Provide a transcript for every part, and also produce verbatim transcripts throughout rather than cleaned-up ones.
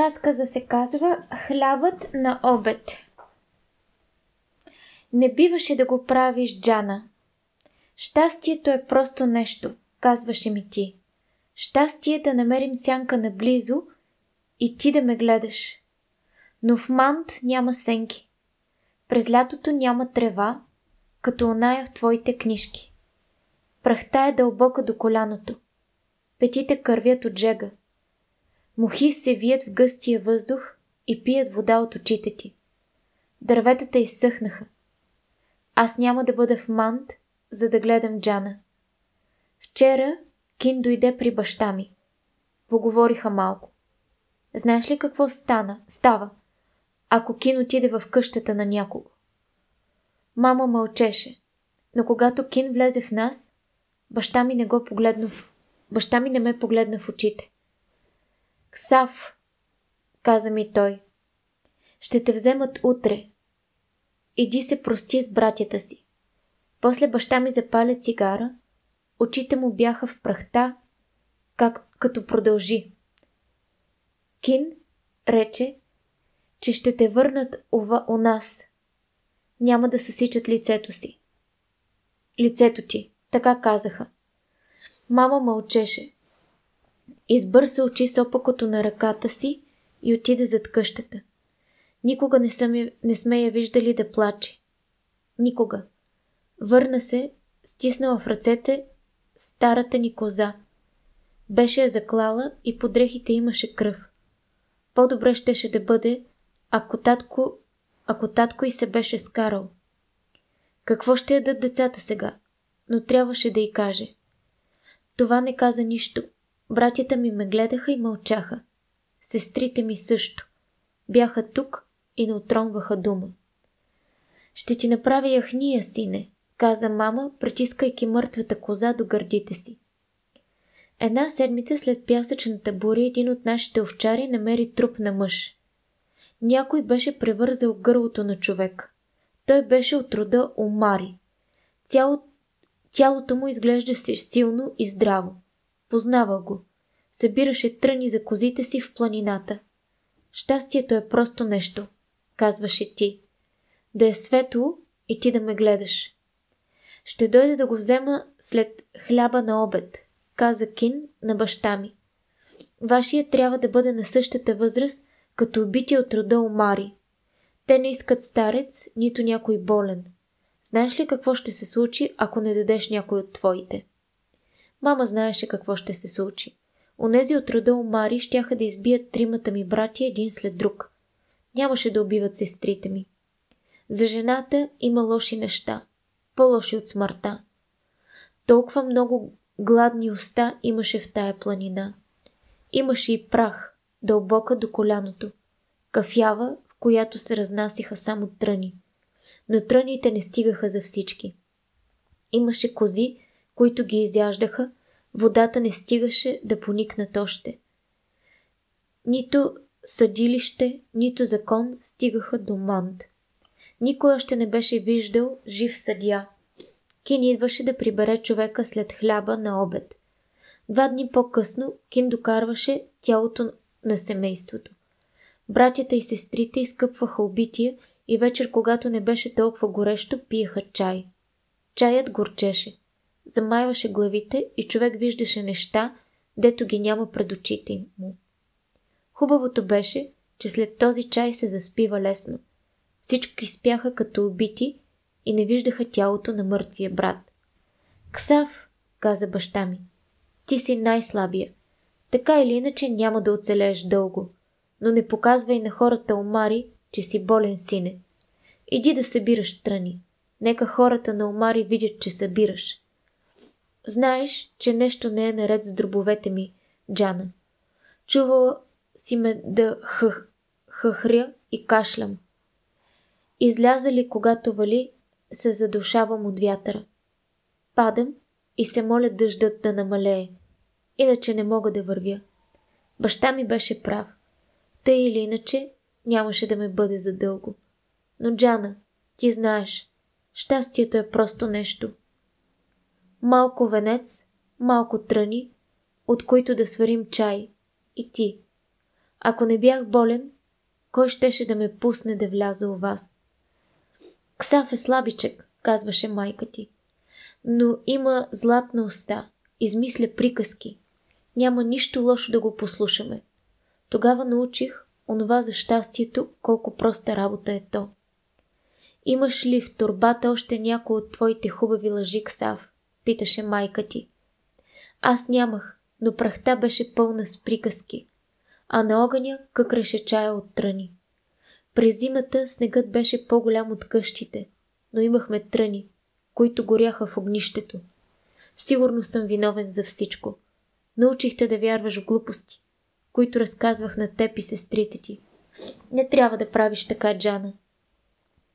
разказа се казва "Хлябът на обед". Не биваше да го правиш, Джана. Щастието е просто нещо, казваше ми ти. Щастие е да намерим сянка наблизо и ти да ме гледаш. Но в Мант няма сенки. През лятото няма трева, като оная в твоите книжки. Прахта е дълбока до коляното. Петите кървят от жега. Мухи се вият в гъстия въздух и пият вода от очите ти. Дърветата изсъхнаха. Аз няма да бъда в Мант, за да гледам Джана. Вчера Кин дойде при баща ми. Поговориха малко. Знаеш ли какво стана? Става, ако Кин отиде в къщата на някого. Мама мълчеше, но когато Кин влезе в нас, баща ми не го погледна в... баща ми не ме погледна в очите. Ксав, каза ми той, ще те вземат утре. Иди се прости с братята си. После баща ми запали цигара, очите му бяха в прахта, как, като продължи. Кин рече, че ще те върнат ова у нас. Няма да съсичат лицето си. Лицето ти, така казаха. Мама мълчеше. Избърса очи с опакото на ръката си и отиде зад къщата. Никога не, съм, не сме я виждали да плаче. Никога. Върна се, стиснала в ръцете старата ни коза. Беше я заклала и по дрехите имаше кръв. По-добре щеше да бъде, ако татко, ако татко и се беше скарал. Какво ще ядат децата сега? Но трябваше да й каже. Това не каза нищо. Братята ми ме гледаха и мълчаха. Сестрите ми също. Бяха тук и не отронваха дума. Ще ти направя яхния, сине, каза мама, притискайки мъртвата коза до гърдите си. Една седмица след пясъчната буря един от нашите овчари намери труп на мъж. Някой беше превързал гърлото на човек. Той беше от рода омари. Цяло... Тялото му изглеждаше силно и здраво. Познавал го. Събираше тръни за козите си в планината. Щастието е просто нещо, казваше ти. Да е светло и ти да ме гледаш. Ще дойде да го взема след хляба на обед, каза Кин на баща ми. Вашия трябва да бъде на същата възраст, като убити от рода омари. Те не искат старец, нито някой болен. Знаеш ли какво ще се случи, ако не дадеш някой от твоите? Мама знаеше какво ще се случи. Онези от рода омари щяха да избият тримата ми братя един след друг. Нямаше да убиват сестрите ми. За жената има лоши неща, по-лоши от смъртта. Толкова много гладни уста имаше в тая планина. Имаше и прах, дълбока до коляното, кафява, в която се разнасяха само тръни. Но тръните не стигаха за всички. Имаше кози, които ги изяждаха, водата не стигаше да поникнат още. Нито съдилище, нито закон стигаха до Мант. Никой още не беше виждал жив съдия. Кин идваше да прибере човека след хляба на обед. Два дни по-късно Кин докарваше тялото на семейството. Братята и сестрите изкъпваха убития и вечер, когато не беше толкова горещо, пиеха чай. Чаят горчеше. Замайваше главите и човек виждаше неща, дето ги няма пред очите му. Хубавото беше, че след този чай се заспива лесно. Всички спяха като убити и не виждаха тялото на мъртвия брат. Ксав, каза баща ми, ти си най-слабия. Така или иначе няма да оцелееш дълго, но не показвай на хората омари, че си болен, сине. Иди да събираш тръни. Нека хората на омари видят, че събираш. Знаеш, че нещо не е наред с дробовете ми, Джана. Чувала си ме да хъх, хъхря и кашлям. Изляза ли, когато вали, се задушавам от вятъра. Падам и се моля дъждът да намалее. Иначе не мога да вървя. Баща ми беше прав. Тъй или иначе, нямаше да ме бъде задълго. Но, Джана, ти знаеш, щастието е просто нещо. Малко венец, малко тръни, от които да сварим чай. И ти. Ако не бях болен, кой щеше да ме пусне да вляза у вас? Ксав е слабичек, казваше майка ти, но има златна уста, измисля приказки. Няма нищо лошо да го послушаме. Тогава научих онова за щастието, колко проста работа е то. Имаш ли в торбата още някои от твоите хубави лъжи, Ксав? Питаше майка ти. Аз нямах, но прахта беше пълна с приказки, а на огъня къкреше чая от тръни. През зимата снегът беше по-голям от къщите, но имахме тръни, които горяха в огнището. Сигурно съм виновен за всичко. Научихте да вярваш в глупости, които разказвах на теб и сестрите ти. Не трябва да правиш така, Джана.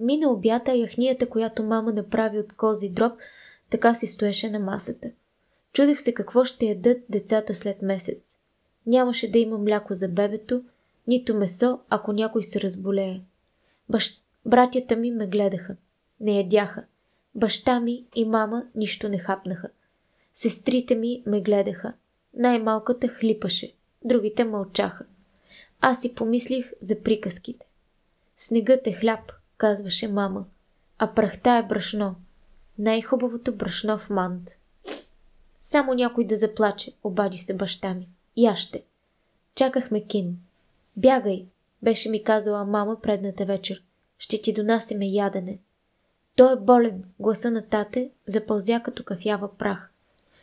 Мина обята яхнията, която мама направи от кози дроб, така си стоеше на масата. Чудех се какво ще ядат децата след месец. Нямаше да има мляко за бебето, нито месо, ако някой се разболее. Бащ... Братята ми ме гледаха. Не ядяха. Баща ми и мама нищо не хапнаха. Сестрите ми ме гледаха. Най-малката хлипаше. Другите мълчаха. Аз си помислих за приказките. Снегът е хляб, казваше мама, а прахта е брашно. Най-хубавото брашно в Мант. Само някой да заплаче, обади се баща ми. Я ще. Чакахме Кин. Бягай, беше ми казала мама предната вечер. Ще ти донасеме ядене. Той е болен, гласа на тате запълзя като кафява прах.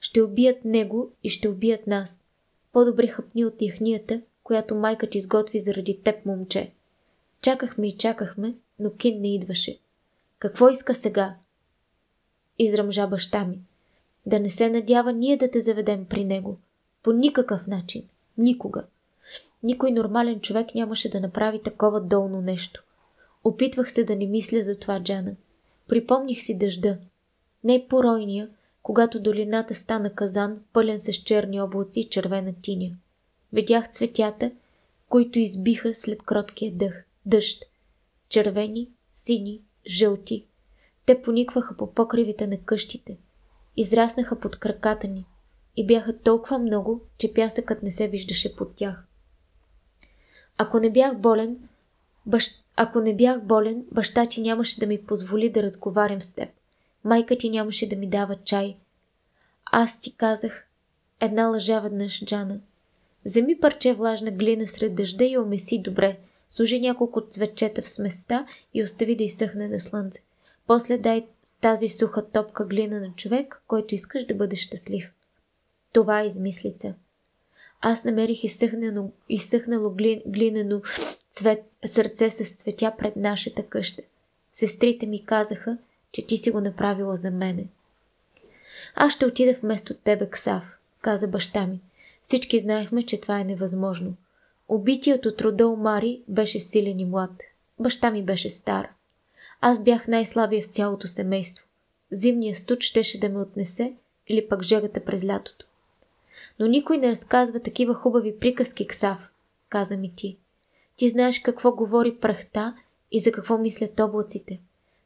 Ще убият него и ще убият нас. По-добре хъпни от яхнията, която майка ти изготви заради теб, момче. Чакахме и чакахме, но Кин не идваше. Какво иска сега? Изръмжа баща ми. Да не се надява ние да те заведем при него. По никакъв начин. Никога. Никой нормален човек нямаше да направи такова долно нещо. Опитвах се да не мисля за това, Джана. Припомних си дъжда. Не поройния, когато долината стана казан, пълен с черни облаци и червена тиня. Видях цветята, които избиха след кроткия дъх. Дъжд. Червени, сини, жълти. Те поникваха по покривите на къщите. Израснаха под краката ни и бяха толкова много, че пясъкът не се виждаше под тях. Ако не бях болен, бащ... Ако не бях болен, баща ти нямаше да ми позволи да разговарям с теб. Майка ти нямаше да ми дава чай. Аз ти казах една лъжа веднъж, Джана. Вземи парче влажна глина сред дъжда и омеси добре. Сложи няколко цветчета в сместа и остави да изсъхне на слънце. После дай тази суха топка глина на човек, който искаш да бъде щастлив. Това е измислица. Аз намерих изсъхнено, изсъхнало глин, глинено цвет, сърце с цветя пред нашата къща. Сестрите ми казаха, че ти си го направила за мене. Аз ще отида вместо тебе, Ксав, каза баща ми. Всички знаехме, че това е невъзможно. Убитият от рода Омари беше силен и млад. Баща ми беше стар. Аз бях най-слабия в цялото семейство. Зимният студ щеше да ме отнесе или пък жегата през лятото. Но никой не разказва такива хубави приказки, Ксав, каза ми ти. Ти знаеш какво говори прахта и за какво мислят облаците.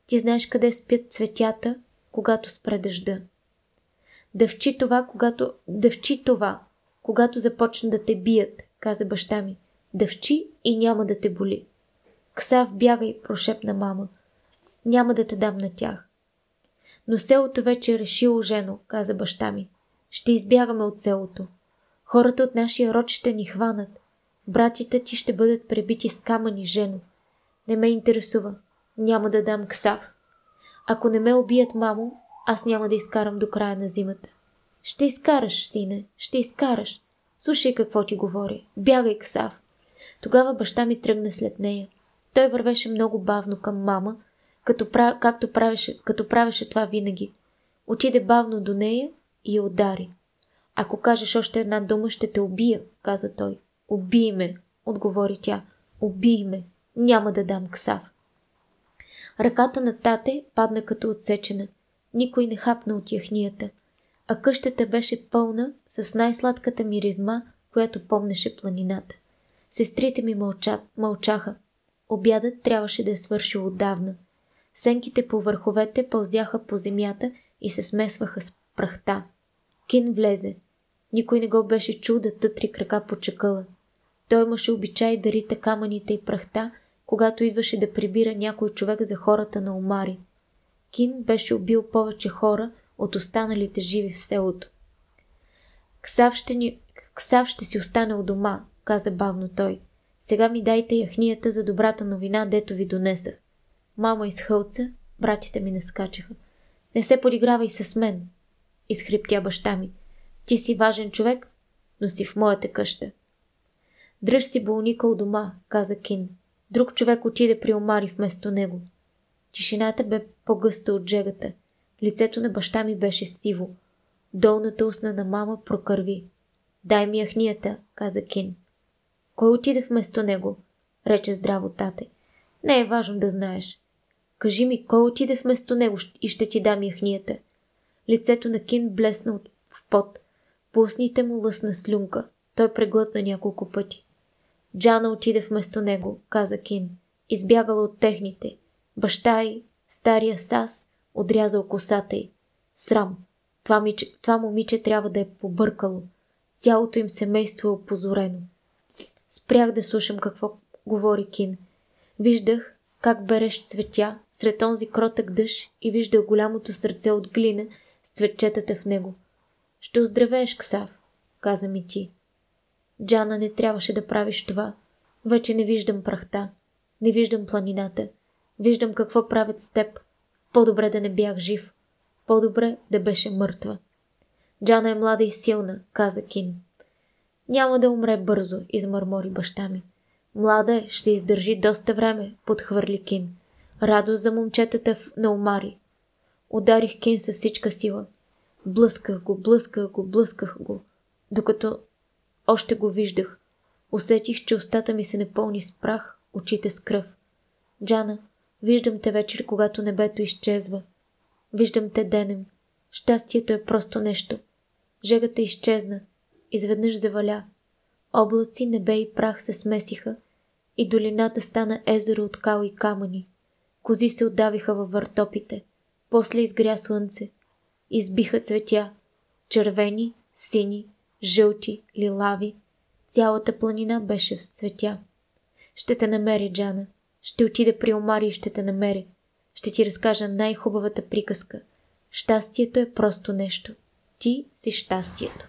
Ти знаеш къде спят цветята, когато спре дъжда. Дъвчи това, когато... Дъвчи това, когато започна да те бият, каза баща ми. Дъвчи и няма да те боли. Ксав, бягай, прошепна мама. Няма да те дам на тях. Но селото вече е решило, жено, каза баща ми. Ще избягаме от селото. Хората от нашия род ще ни хванат. Братята ти ще бъдат пребити с камъни, жено. Не ме интересува. Няма да дам, Ксав. Ако не ме убият, мамо, аз няма да изкарам до края на зимата. Ще изкараш, сине, ще изкараш. Слушай какво ти говори. Бягай, Ксав. Тогава баща ми тръгна след нея. Той вървеше много бавно към мама, като, прав... както правеше... като правеше това винаги. Отиде бавно до нея и я удари. Ако кажеш още една дума, ще те убия, каза той. Убий ме, отговори тя. Убий ме, няма да дам, Ксав. Ръката на тате падна като отсечена. Никой не хапна от яхнията, а къщата беше пълна с най-сладката миризма, която помнеше планината. Сестрите ми мълчат, мълчаха. Обядът трябваше да е свършил отдавна. Сенките по върховете пълзяха по земята и се смесваха с прахта. Кин влезе. Никой не го беше чул да тътри крака по чакъла. Той имаше обичай да рита камъните и прахта, когато идваше да прибира някой човек за хората на Омари. Кин беше убил повече хора от останалите живи в селото. Ксав ще, ни... Ксав ще си остане у дома, каза бавно той. Сега ми дайте яхнията за добрата новина, дето ви донесах. Мама изхълца, братите ми наскачаха. Не се подигравай с мен, изхриптя баща ми. Ти си важен човек, но си в моята къща. Дръж си болника у дома, каза Кин. Друг човек отиде при Омари вместо него. Тишината бе по-гъста от жегата. Лицето на баща ми беше сиво. Долната устна на мама прокърви. Дай ми яхнията, каза Кин. Кой отиде вместо него? Рече здраво тате. Не е важно да знаеш. Кажи ми, кой отиде вместо него и ще ти дам яхнията. Лицето на Кин блесна в пот. По устните му лъсна слюнка. Той преглътна няколко пъти. Джана отиде вместо него, каза Кин. Избягала от техните. Баща й, стария Сас, отрязал косата й. Срам. Това, миче, това момиче трябва да е побъркало. Цялото им семейство е опозорено. Спрях да слушам какво говори Кин. Виждах как береш цветя сред онзи кротък дъжд и виждах голямото сърце от глина с цветчетата в него. Ще оздравееш, Ксав, каза ми ти. Джана, не трябваше да правиш това. Вече не виждам прахта. Не виждам планината. Виждам какво правят с теб. По-добре да не бях жив. По-добре да беше мъртва. Джана е млада и силна, каза Кин. Няма да умре бързо, измърмори баща ми. Млада е, ще издържи доста време, подхвърли Кин. Радост за момчетата на Омари. Ударих Кин със всичка сила. Блъсках го, блъсках го, блъсках го, докато още го виждах. Усетих, че устата ми се напълни с прах, очите с кръв. Джана, виждам те вечер, когато небето изчезва. Виждам те денем. Щастието е просто нещо. Жегата изчезна. Изведнъж заваля. Облаци, небе и прах се смесиха и долината стана езеро от кал и камъни. Кози се отдавиха във въртопите. После изгря слънце. Избиха цветя. Червени, сини, жълти, лилави. Цялата планина беше в цветя. Ще те намери, Джана. Ще отида при Омари и ще те намери. Ще ти разкажа най-хубавата приказка. Щастието е просто нещо. Ти си щастието.